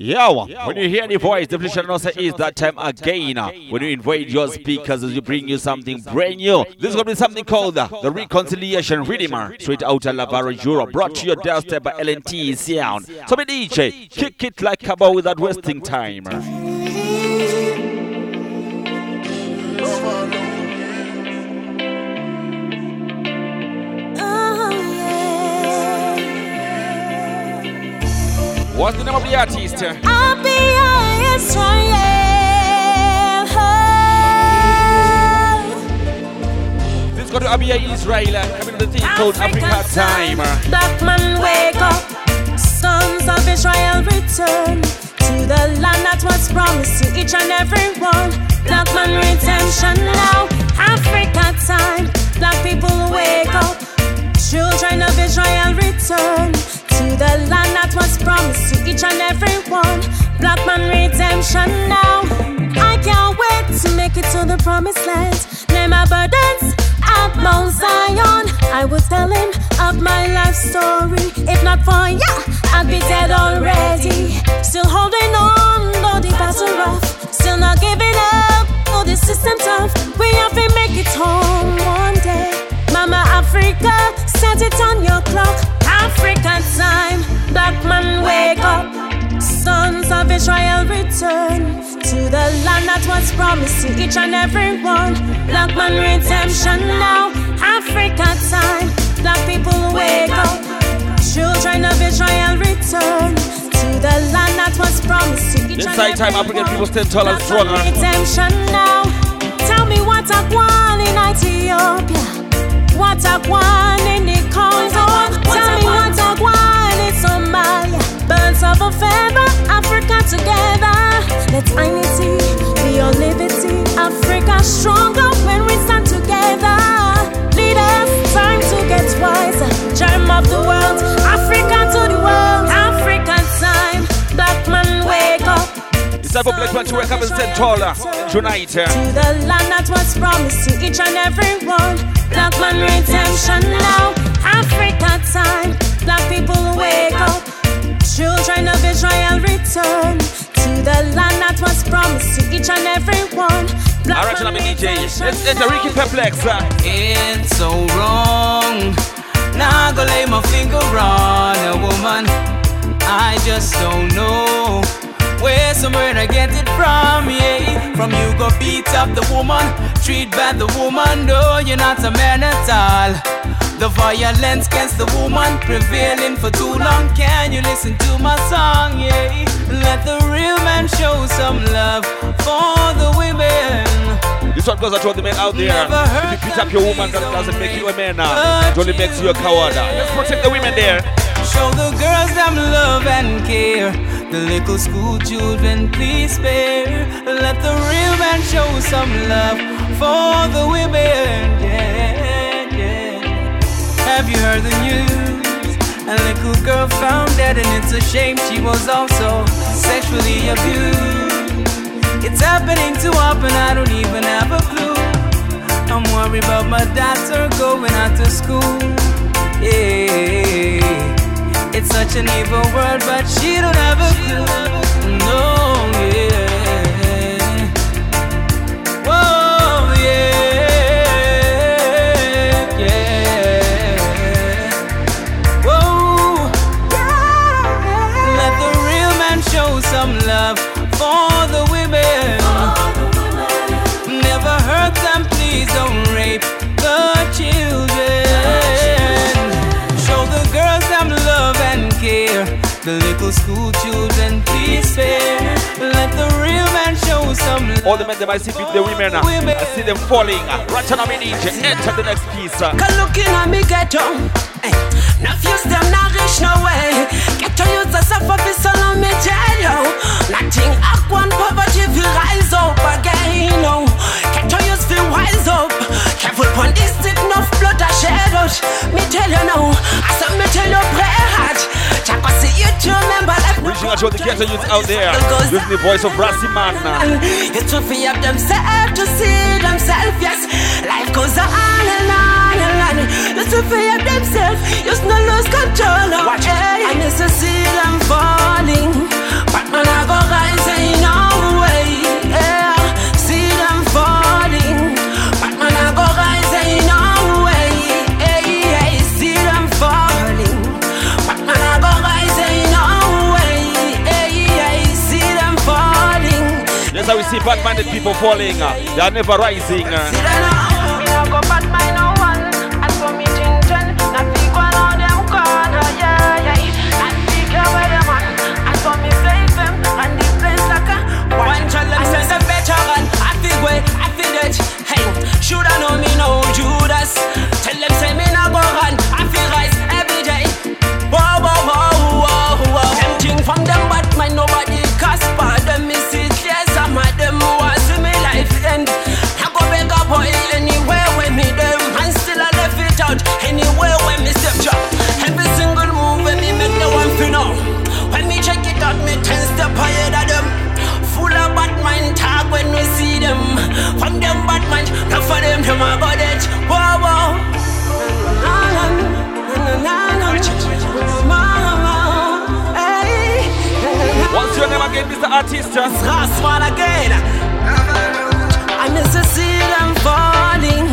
Yeah, when you hear the voice, the Felicia Nossa is that time again. When you invite your speakers, as we bring you something brand new. This is going to be something called the Reconciliation Redeemer, straight out of La Barra Juro, brought to your doorstep by LNT Sion. So be DJ, kick it like a ball without wasting time. What's the name of the artist? Abiyah Israel. Oh. This is going to Abiyah Israel. Coming to the thing called Africa Time. Black man wake up. Sons of Israel return to the land that was promised to each and every one. Black man redemption now. Africa Time. Black people wake up. Children of Israel return to the land that was promised to each and every one. Black man redemption now. I can't wait to make it to the promised land. Lay my burdens at Mount Zion. I will tell him of my life story. If not for ya, I'd be dead already. Still holding on, though the paths are rough. Still not giving up, though the system tough. We have to make it home one day. Mama Africa, set it on your clock. Africa time, black man wake up. Sons of Israel return to the land that was promised to each and every one. Black man redemption now. Africa time, black people wake up. Children of Israel return to the land that was promised to each and every one. This time African people stand tall and strong. Black man redemption now. Tell me what I want in Ethiopia. What I want in the Congo. Tell me what I want in Somalia. Birds of a feather, Africa together. Let's unity, be on liberty. Africa stronger when we stand together. Leaders, time to get wiser. Germ of the world, Africa to the world. Africa time, black man wake up. It's time for black man to wake up and stand taller tonight. To the land that was promised to each and every one. Black man redemption now, Africa time. Black people wake up. Children of Israel return to the land that was promised to each and every one. Alright, I'm DJ. Let's enter Ricky Perplex. It's so wrong. Now I go lay my finger on a woman. I just don't know where somewhere I get it from, yeah. From you go beat up the woman, treat bad the woman, no, you're not a man at all. The violence against the woman prevailing for too long. Can you listen to my song, yeah? Let the real man show some love for the women. This one goes out to all the men out there. If you beat up your woman, that doesn't make you a man now. It only makes you a coward. Let's protect the women there. Show the girls them love and care. The little school children please spare. Let the real man show some love for the women, yeah, yeah. Have you heard the news? A little girl found dead and it's a shame she was also sexually abused. It's happening too often, I don't even have a clue. I'm worried about my daughter going out to school, yeah. It's such an evil world, but she don't have a clue. No, yeah. Whoa, yeah, yeah. Whoa, yeah. Let the real man show some love for the women. Never hurt them, please don't rape the children. Show the girls them love and care. The little school children, please spare. Let the real man show some love. All the men that I see beat the women, I see them falling. Ratchanamini, enter the next piece. Looking at me ghetto. Now fuse them, not rich no way. Ghetto youths are suffer for so long, me tell you. Nothing aquan poverty will rise up again. Ghetto youths will wise up. Careful pon this stick, enough blood I shed out. Me tell you now, I saw me tell you prayer heart. Check out see you two member like reaching out to the ghetto youths out there. Using the voice of Rasi Man. It's to free up themselves to see themselves, yes. Life goes on and on and on. It's to free up themselves. Just no lose control, okay? I need to see them falling, but man, I see bad-minded people falling. They are never rising. Hey, should I know me no Judas? Tell them say me no go run. I feel rise every day. Wow, wow, wow, wow, wow. Them thing from them but my nobody Casper. Them is it, yes, I'm at them who are see me life end. I go back up boy anywhere with me them. And still I left it out anywhere when me step drop. Every single move when me make the one for now. When me check it out, me 10 step higher than them. Full of bad mind talk when we see them. From them bad mind, not for them, them are bad edge. Wow, wow. What's your name again, Mr. Artist? Rasi Man again. I miss to see them falling.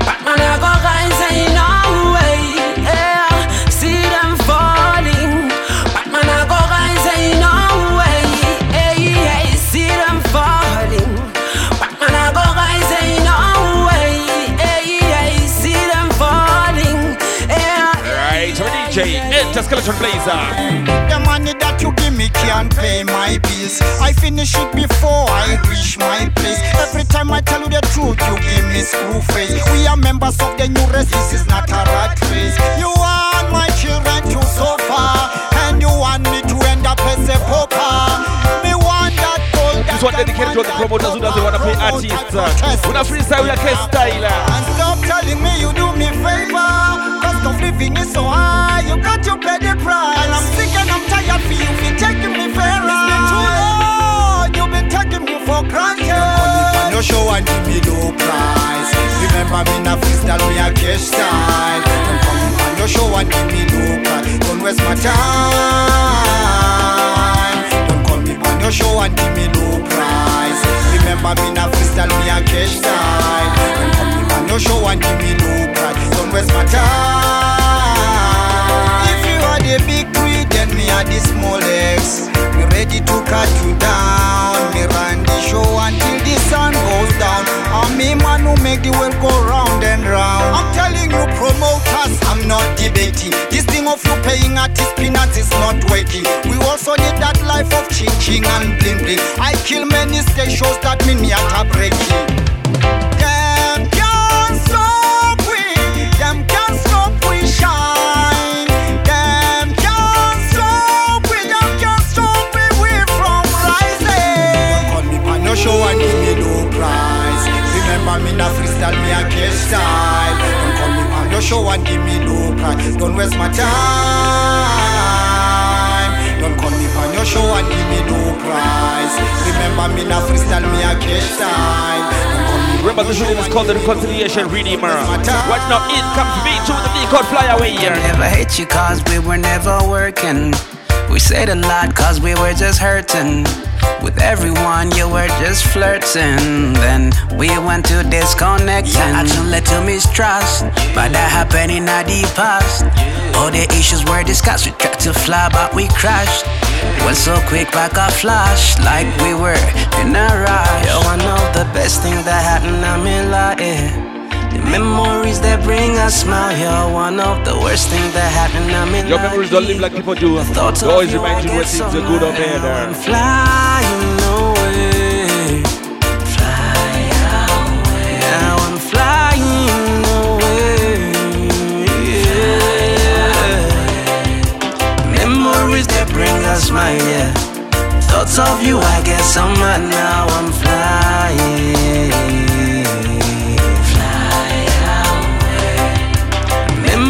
But man, I go rise in no way. Yeah, see them falling. But man, I go rise in no way. See them falling, but man I go rising no way. I see them falling. Right, DJ, enter Skeleton Blazer. The money that you give me can't pay my bills. I finish it before I reach my place. Every time I tell you the truth, you give me screw face. We are members of the new race. This is not a rat race. You want my children to suffer, and you want me to end up as a pauper. This one dedicated to the promoters who doesn't want to pay artists. When I freestyle, we are case style. And stop telling me you do me favor. Cost of living is so high, you got to pay the price. And I'm sick and I'm tired for you, be taking me fairer. It's been too long, you've been taking me for granted. No show and give me no price. Remember me in a freestyle, we are case style. Don't come on, no show and give me no price. Don't waste my time. No show and give me no price. Remember me na freestyle me a cash time. And come me man, no show and give me no price. Don't waste my time. If you are the big three, then me are the small X. Me ready to cut you down. Me run the show until the sun goes down. I'm me man who make the world go round and round. I'm telling you promoters, I'm not debating. This thing of you paying artist peanuts is not working. We also need that life of ching-ching and bling-bling. I kill many stage shows that mean me at a breaking. Them can't stop we, them can't stop we shine. Show and give me no price. Remember me na freestyle me a cash style. Don't call me man, no show and give me no price. Don't waste my time. Don't call me man, no show and give me no price. Remember me na freestyle me a cash style. Remember the show is called the Reconciliation Redeemer. Right now it comes me to the big called Fly Away. I never hate you cause we were never working. We said a lot cause we were just hurting. With everyone you were just flirting. Then we went to disconnecting. Yeah, action led to mistrust, but that happened in a deep past. All the issues were discussed. We tried to fly but we crashed. Was so quick back a flash, like we were in a rush. Yo, I know the best thing that happened in my life. The memories that bring a smile, you're one of the worst things that happened to me. Your memories don't live like people do. They always remind you what things are good or bad. I'm flying away. Fly away. Now I'm flying away. Yeah. Memories that bring a smile, yeah. Thoughts of you, I guess I'm mad now. I'm flying.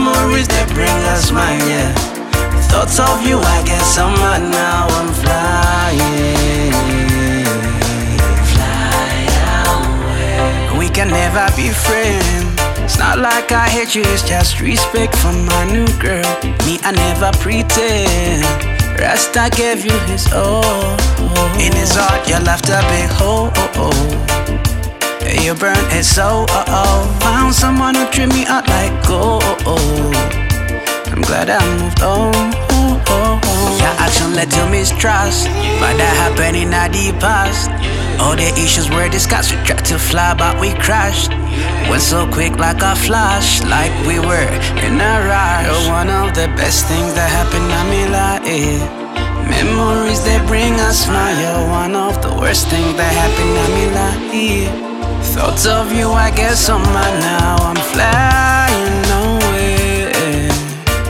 Memories that bring us mine, yeah. Thoughts of you, I guess I'm mad now. I'm flying, fly away. We can never be friends. It's not like I hate you, it's just respect for my new girl. Me, I never pretend. Rasta gave you his all. In his heart, your laughter big hole. You burn it so, found someone who treat me out like gold. I'm glad I moved on. Your action led to mistrust, but that happened in a deep past. All the issues were discussed, we tried to fly but we crashed. Went so quick like a flash, like we were in a rush. You're one of the best things that happened to me life. Memories, they bring a smile. One of the worst things that happened to me lately. Thoughts of you, I guess, on my now. I'm flying away.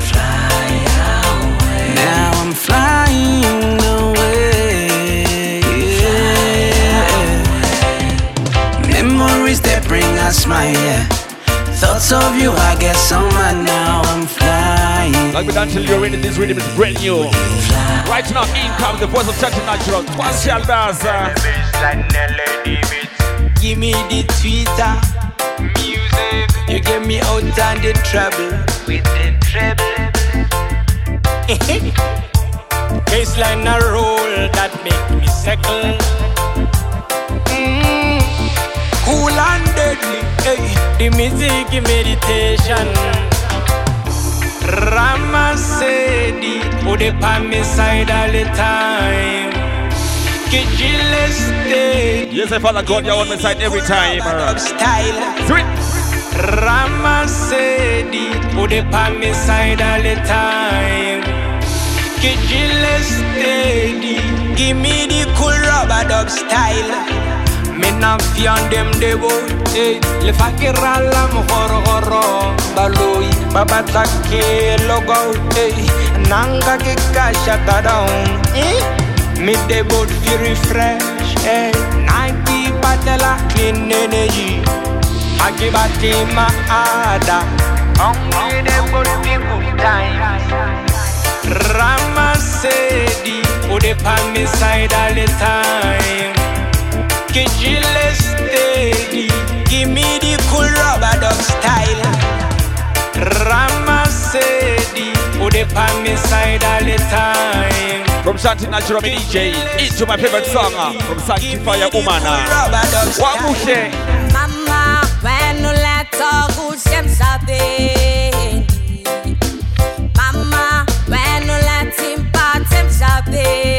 Fly away. Now I'm flying away. Fly away. Memories, they bring a smile. Thoughts of you, I guess, on my now. I'm flying. Like with Until You're In, this rhythm is brand new. Right now, in comes the voice of Chachin Natcho. Give me the Twitter music. You get me out of the trouble. With the treble. Baseline a roll that make me second. Cool and deadly. Hey. The music meditation. Rama said it, Udepa me side all the time. Kijile stay. Yes, I follow God, you're on my side every time. Three. Rama said it, Udepa me side all the time. Kijile stay. Give me the cool rubber dub style. Men na fian dem debo, eh. Le fakira la mhoro horo, baloi, babatake logo, eh. Nanga ke kasha down, eh. Me debo fi refresh, eh. 90 batela clean energy. Akibati ma ada, only debo fi good time. Rama sedi, udepa me side all the time. Steady. Give me the cool rubber dog style. Rama Sedi, put it on me side all the time. From Chachin Natcho DJ, into my favorite song from Sanctify Umana. Wamushe. Mama, when you let her go, she's something. Mama, when you let him part, she's something.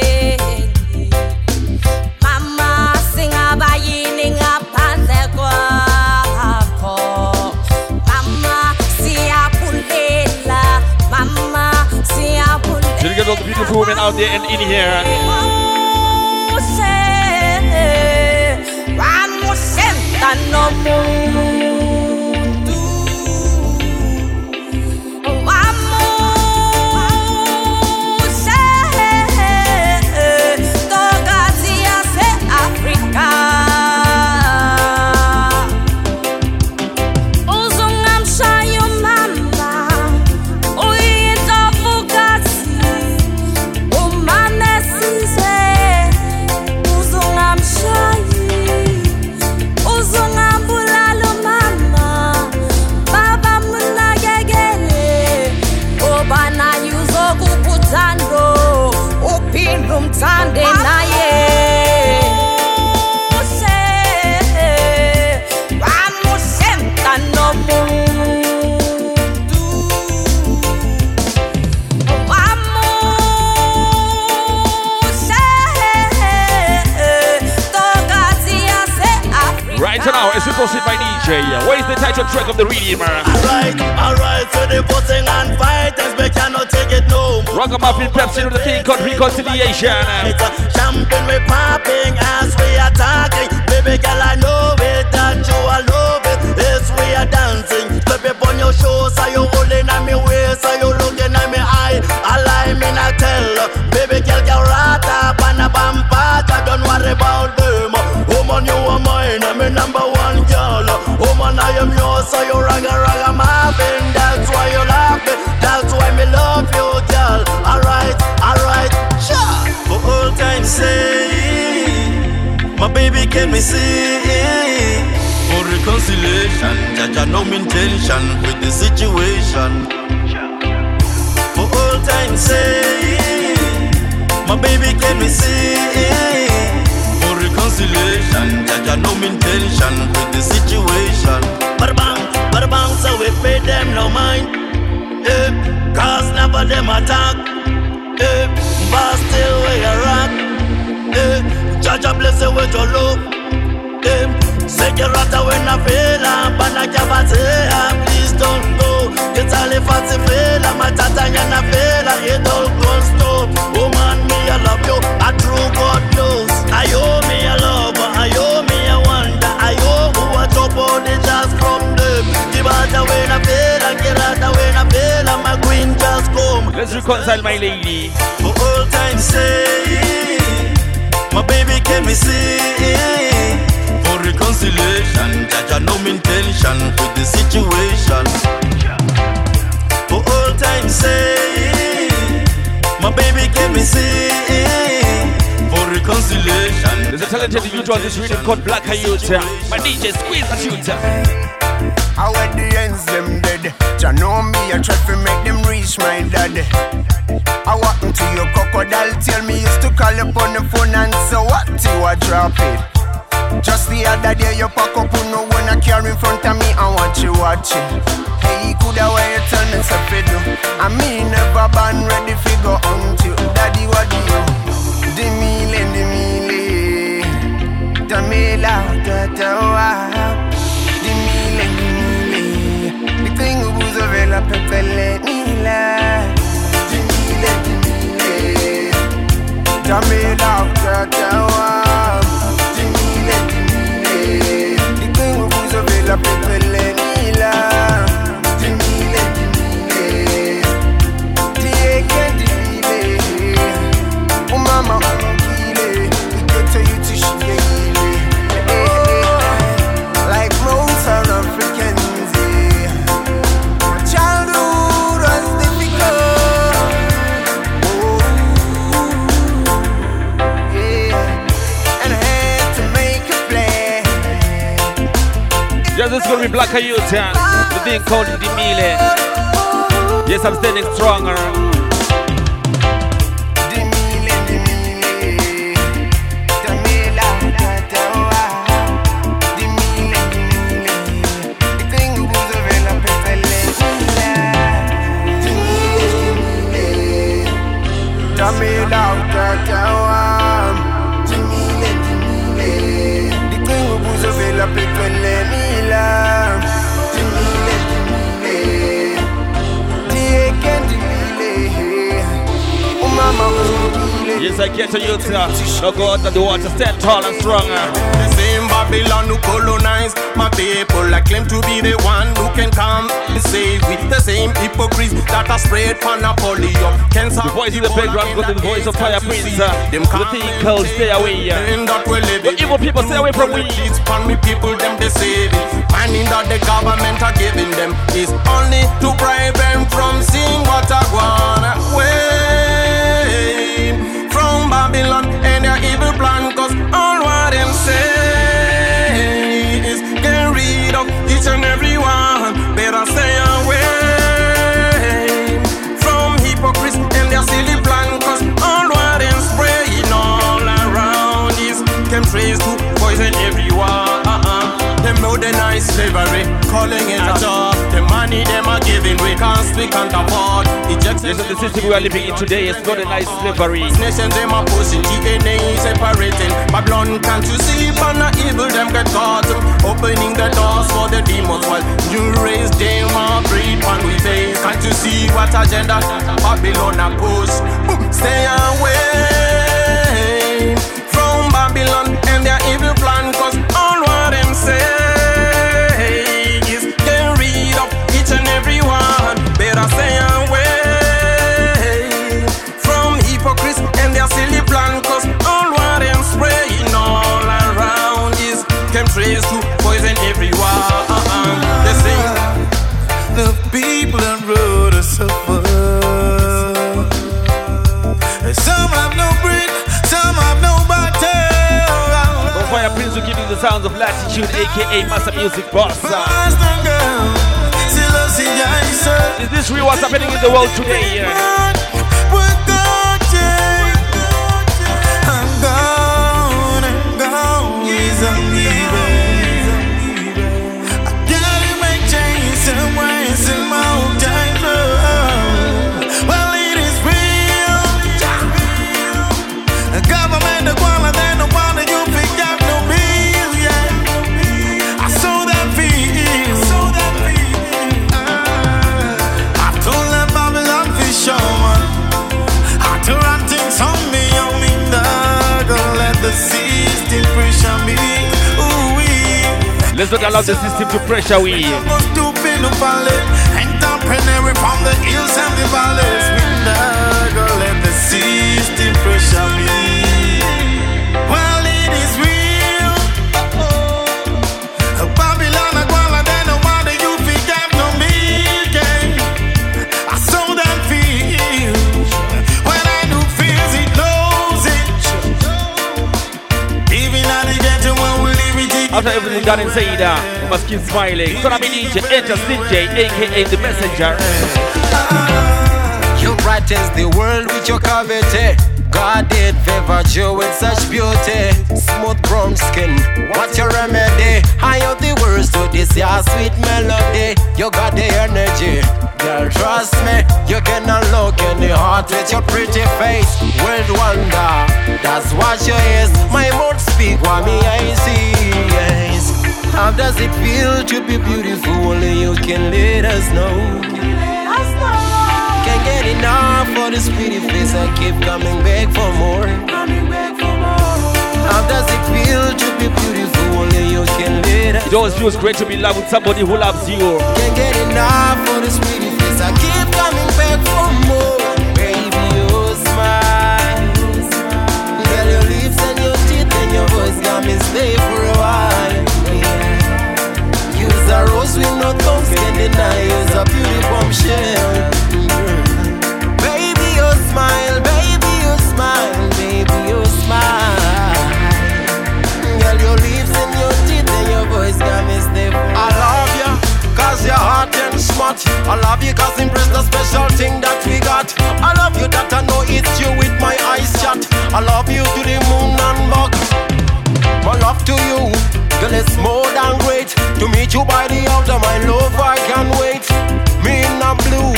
All the beautiful women out there and in here. Proceed by DJ. What is the title track of the Redeemer? Alright, so they bossing and fighters, we cannot take it no more. Rock 'em up in Pepsi with the thing called reconciliation. It's a champagne, we popping as we are talking. Baby girl, I know it, that you are love it. Yes, we are dancing. Flip it on your shoes, are you holding at me waist? Are you looking at me eye? I lie, me not tell. Baby girl, get right up and a bambata. Don't worry about them. Woman, you are mine, I'm a number one. Woman, I am yours, so you rang, I'm having. That's why you love me, that's why me love you, girl. Alright, sure. For all time say, my baby can me see. For reconciliation, Jaja no intention with the situation. For all time say, my baby can me see. Reconciliation, Jaja no intention with the situation. Barbang, so we pay them no mind. Cause never them attack. But still we a rock. Jaja bless the way your love. Securata when I fail, Panakavatea, please don't go. Get all the fancy fail, Matatayana fail, I don't go stop. Woman, me, I love you, I true God knows. I owe me a love, I owe me a wonder, I owe who a top all the jazz from them. Give out the way I fail, I get out the way I fail, my queen just come. Let's reconcile, my lady. For all time's sake, my baby can be seen. For reconciliation, Jaja no intention with the situation. For all time's sake, my baby can be seen. For reconciliation. There's a talented youth on this rhythm called Black Hayota. My DJ squeeze that shooter. I wet the ends them dead. Ya know me, I try to make them reach my dad. I walk into your crocodile, tell me used to call up on the phone and say what you are dropping. Just the other day you pack up on no one I care in front of me and watch you watching. Hey, coulda why you tell me something do? I mean never been ready figure out you. Daddy what do you? Dimile, Tamela, Tatawa. La pepele nila dimile dimile jamela katawa dimile dimile dikengo kuzove la pepele nila dimile dimile dieke dimile o mama kile ikoto yutishile like Rose on African. This is going to be Black Ayutan, the thing called Dimile. Yes, I'm standing stronger. Dimile, Dimile, Damela, Tatawa. Dimile, Dimile, the thing who's a real pepele. Dimile, Dimile, Damela, Tatawa. Dimile, Dimile, the thing who's a real pepele. Yes, I get to you, sir. No God that the water stand tall and stronger. The same Babylon who colonized my people, I claim to be the one who can come and save with the same hypocrites that are spread for Napoli. The voice in the background got the voice of Fire Prince. The thing called stay away. The evil people stay away from me. It's from me people, them they save it. Finding that the government are giving them is only to bribe them from seeing what I wanna wear. From Babylon and their evil plan, cause all what them say is get rid of each and every one. Better stay away from hypocrites and their silly plan, cause all what them spraying all around is chemtrails to poison everyone. Them modernize slavery, calling it a job. The money them are giving, we can't speak and afford. Yes, the system we are living in today is modernized slavery. Nations them are pushing, DNA separating. Babylon, can't you see? Banner evil them get caught. Opening the doors for the demons while new race them are breed when we face. Can't you see what agenda Babylon are push? Stay away from Babylon and their evil plan, cause all what them say. Chemtrails to poison everyone. They say the people on road are suffer. Some have no bread, some have no butter. The Fire Prince will give you the sounds of Latitude, aka Master Music Boss. Is this real what's happening in the world today? Government, the one that you pick up no Let's not allow the system to pressure we. Entrepreneur from the hills and the valleys. We never let the system pressure me. Well, it is real. Babylon, I go like that. No wonder you forget no me. I so damn feel. When I do feels, it knows it. Even at the ghetto, when we leave it. After everything done and said, you must keep smiling. So I'm in DJ, enter DJ, aka the messenger. You brightens the world with your cavity. God did favor you with such beauty. Smooth brown skin, what's your remedy? I have the words to this, your sweet melody. You got the energy, girl, trust me. You cannot look in the heart with your pretty face. World wonder, that's what you is. My mouth speak what me I see. How does it feel to be beautiful? Only you can let us know. Can't get enough for this pretty face. I keep coming back for more. How does it feel to be beautiful? Only you can let us know. It always feels great to be in love with somebody who loves you. Can't get enough for this pretty face. I keep coming back for more. Baby, your smile. Girl, your lips and your teeth and your voice got me stay for a while. A rose with no thumbs can deny is a beauty bombshell. Baby, you smile, baby, you smile, baby, you smile. Girl, your lips and your teeth and your voice can miss them. I love you, cause you're hot and smart. I love you, cause embrace the special thing that we got. I love you that I know it's you with my eyes shut. I love you to the moon and back. My love to you, girl, it's more than great. To meet you by the altar, my love, I can't wait. Me in a blue,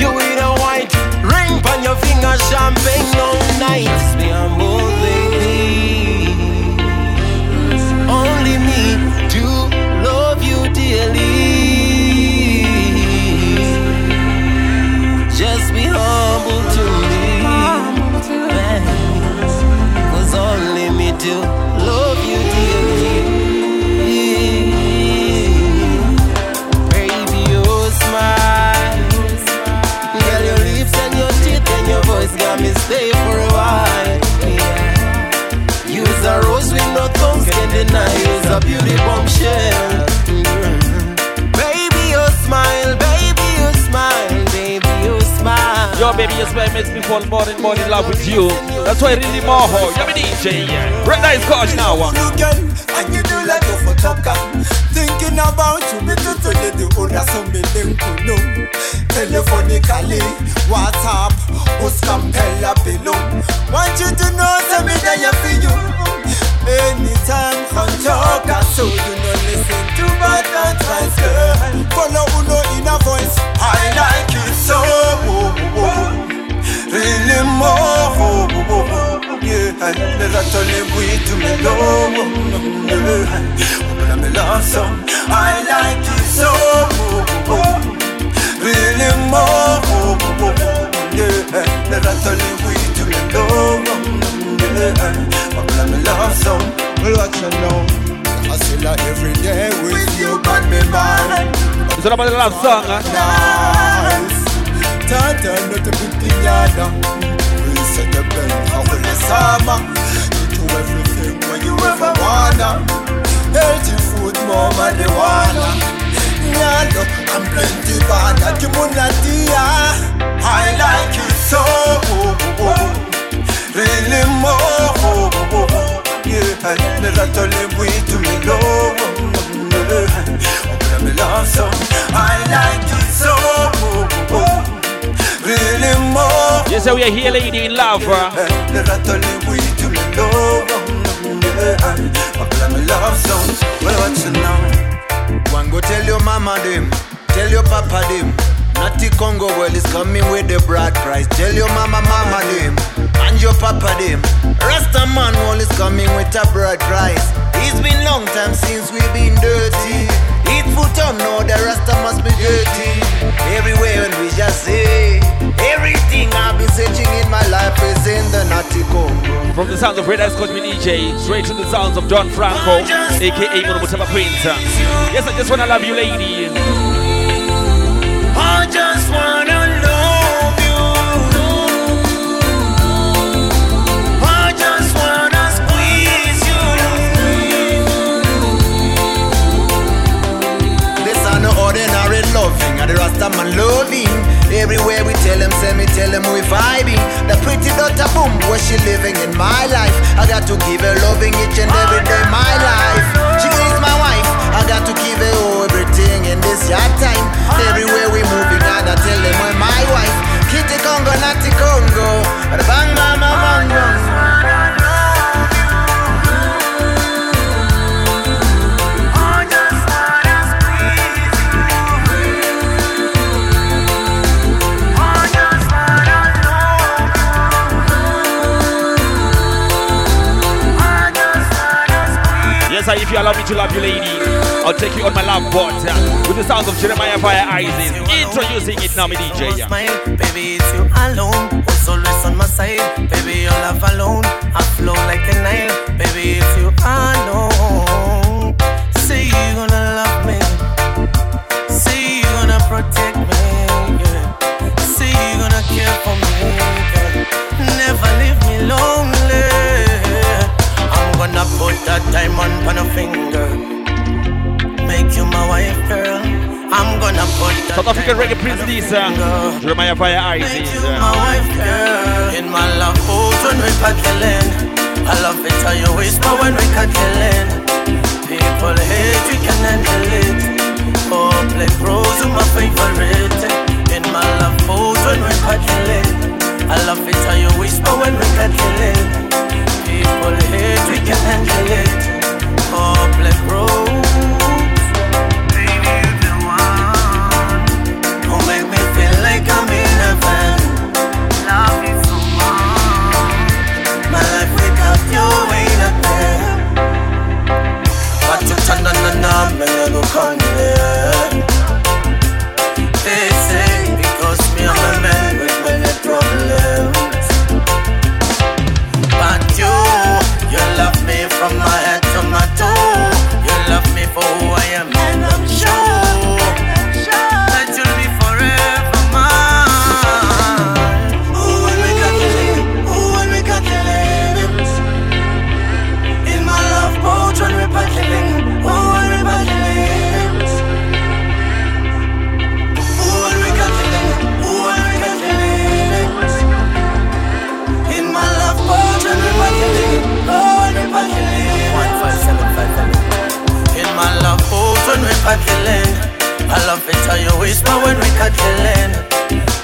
you in a white. Ring on your finger, champagne all night. Me and baby, only me to love you dearly. Just be humble to me, cause only me to love you dearly. Got me stay for a while. Use a rose with no thumbs can deny. Use a beauty bombshell. Baby, you smile, baby, you smile, baby, you smile. Yo, baby, you smile makes me fall more in love with you. That's why I really moho. You're my DJ. Red Ice Coach now. And you do like go for top gun. Thinking about you, me to tell you the owner something to know. Telephonically, WhatsApp, who's compella below. Want you to know that me there for you. Anytime from job, that's so you don't listen to my advice, girl. Follow uno in a voice. I like it so. Really more. Yeah, there's actually way to me low. When I'm in love song, I like it so. Really more, yeah. Never told you we do me love, yeah. But let me love some. What you know? I see like every day with you got me mine. It's all about the love song, huh? Nice. Tata, not a big piñata. We set the bend out in the summer. You do everything when you ever wanna. 80 foot more marijuana. I'm plenty bad at you monadia. I like you so. Really more. Yeah, never told you we to me low. I'm love song. I like you so. Really more. Yes, we are here, lady in love. Never told you we to me low. I'm love song. What you know? One go tell your mama them, tell your papa them. Natty Congo well is coming with the bride price. Tell your mama them, and your papa them. Rasta man well is coming with a bride price. It's been long time since we've been dirty. It put on now the Rasta must be dirty. Everywhere when we just say, everywhere. Everything I've been searching in my life is in the Natty Congo. From the sounds of Red Ice Coach with DJ, straight to the sounds of John Franco, aka Monobomba Printer. Yes, I just wanna love you, lady. I just wanna love. Loving, and the Rasta man loving. Everywhere we tell him, say me tell him we vibing. The pretty daughter boom, where she living in my life. I got to give her loving each and every day my life. She is my wife, I got to give her everything in this yard time. Everywhere we moving, and I tell him we're my wife. Kitty Congo, Natty Congo, bang mama bang bang. If you allow me to love you, lady, I'll take you on my love boat with the sounds of Jeremiah Fire Ice. Introducing it now, me DJ. Yeah. Baby, it's you alone. What's always on my side? Baby, your love alone. I flow like a Nile. Baby, it's you alone. Say you gonna love me. Say you gonna protect me. Yeah. Say you gonna care for me. Yeah. Never leave me lonely. Gonna put that diamond on a finger. Make you my wife, girl. I'm gonna put that South African reggae prince Lisa. Jeremiah Fire Eyes. Make you my wife, girl. In my love, oh, when we cackling. I love it how you whisper when we cackling. People hate, we can handle it. Oh, Black Rose, my favorite. In my love, oh, when we cackling. I love it how you whisper when we cackling. People hate, we can handle it. Oh, Black Rose, baby, you're the one who make me feel like I'm in heaven. Love me so much. My life without you ain't a thing. But you turn on the numb and you go connect. They say because me I'm a man with many problems. You love me from my head to my toe. You love me for who I am, and I'm sure that you'll be forever mine. Ooh, when we got the lid, ooh, when we got the lid. In my love boat, when we're battling, ooh, when we're battling. Ooh, when we got the lid, ooh, when we got the lid. In my love boat, when we're battling. Oh, we're battling. 1, 5, 7, 5, 7. In my love boat when we're battling. I love it how you whisper when we're cackling.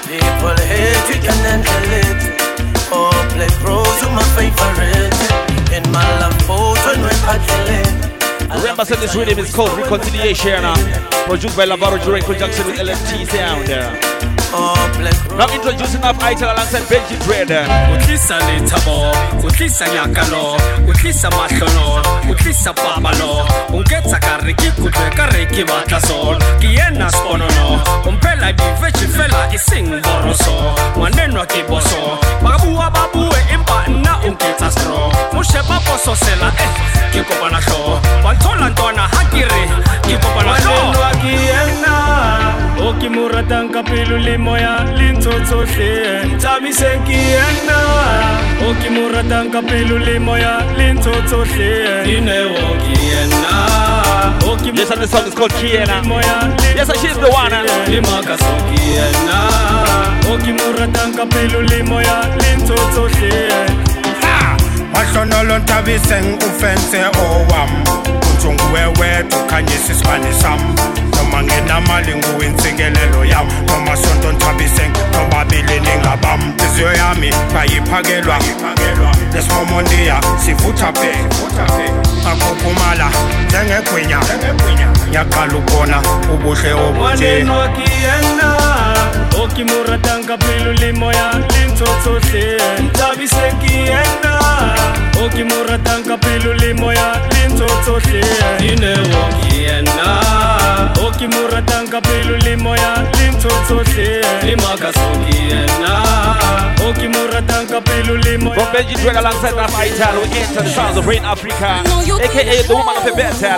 People hate, we can handle it. Oh, Black Rose, you're my favorite. In my love boat when we're battling. Remember, so this rhythm is called Reconciliation, produced by La Barra Juro in conjunction with LFT Sound. Now introducing up Itel alongside Benji Dredd. Utlisa Litabo, Utlisa Yakalo, Utlisa Matolo, Utlisa Babalo, Ungetsa Kariki Kutwe Kariki Matasol, Kiena Sponono, Umpela Givechi Fella Ising Boroso, Maneno Kiboso, Babua Babue Impa na Unketa Stro, Musheba Poso Sela, Kikopanasho, Pantolandona Hakiri, Kikopanasho. Oki muratan kapilu limoya lintotso hle tabi senkienda Oki muratan kapilu limoya lintotso hle ine wokienda Oki this and the song is called Kiena. Yes, she's the one limaka sokienda Oki muratan kapilu limoya lintotso hle ha mashonolo tabi sen ufense owam Wewe tukanyisi spanisam Noma ngena mali nguwe nsingelelo yam Noma sonto ntabiseng Noma bili ningabam Tizyo yami bayipagelwa Nesmomondia sifutape Akupumala Zenge kwinya Nyakalu kona ubuhle obute Wanenwa kiena Okimura tanga piluli moya lintsotsohle tabisekienda Okimura tanga piluli moya lintsotsohle inewokienda Okimura tanga piluli moya lintsotsohle limakasokienda Okimura tanga piluli moya From Benji Dredd alongside La Barra Juro, we enter the sounds of Red Africa, aka the woman of the better.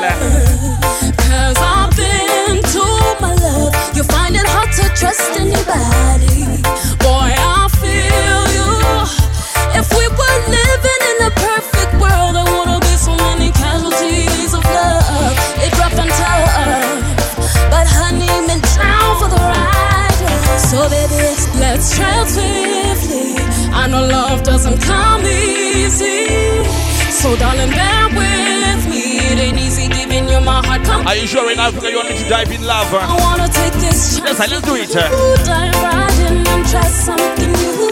My love, you find it hard to trust anybody. Boy, I feel you. If we were living in a perfect world, there wouldn't be so many casualties of love. It's rough and tough, but honey, been down for the ride. So baby, let's try swiftly. I know love doesn't come easy, so darling, bear with me. It ain't easy giving you my heart. Come. Are you sure in Africa you want me to dive in love? I wanna take this chance. Yes, let's do it. Dive right in and try something new.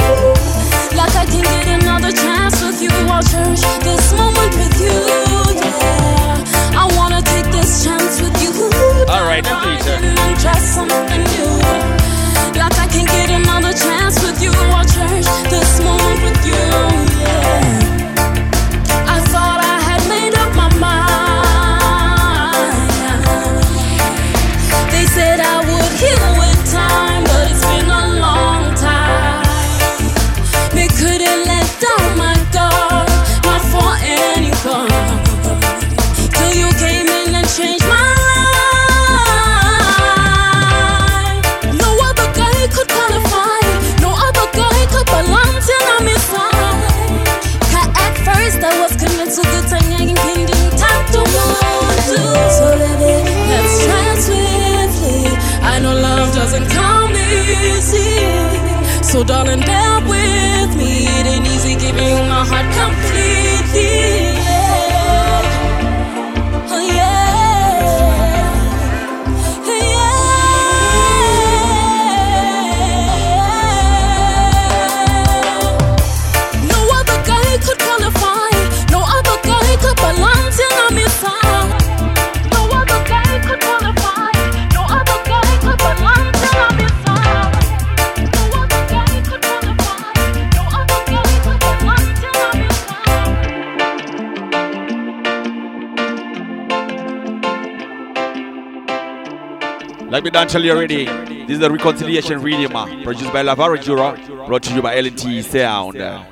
Like I can get another chance with you. I'll cherish this moment with you. Yeah. I wanna take this chance with you. Alright, let's do it. And try something new. Like I can get another chance with you. I'll cherish this moment with you. Yeah. So darling, bear with me. It ain't easy giving you my heart completely. Yeah. Oh yeah, yeah. No other guy could qualify. No other guy could balance in a missile. No other guy could qualify. No other guy could balance in a missile. Let me down tell you already. This is the Reconciliation Redeemer, produced by La Barra Juro, brought to you by LNT Sound.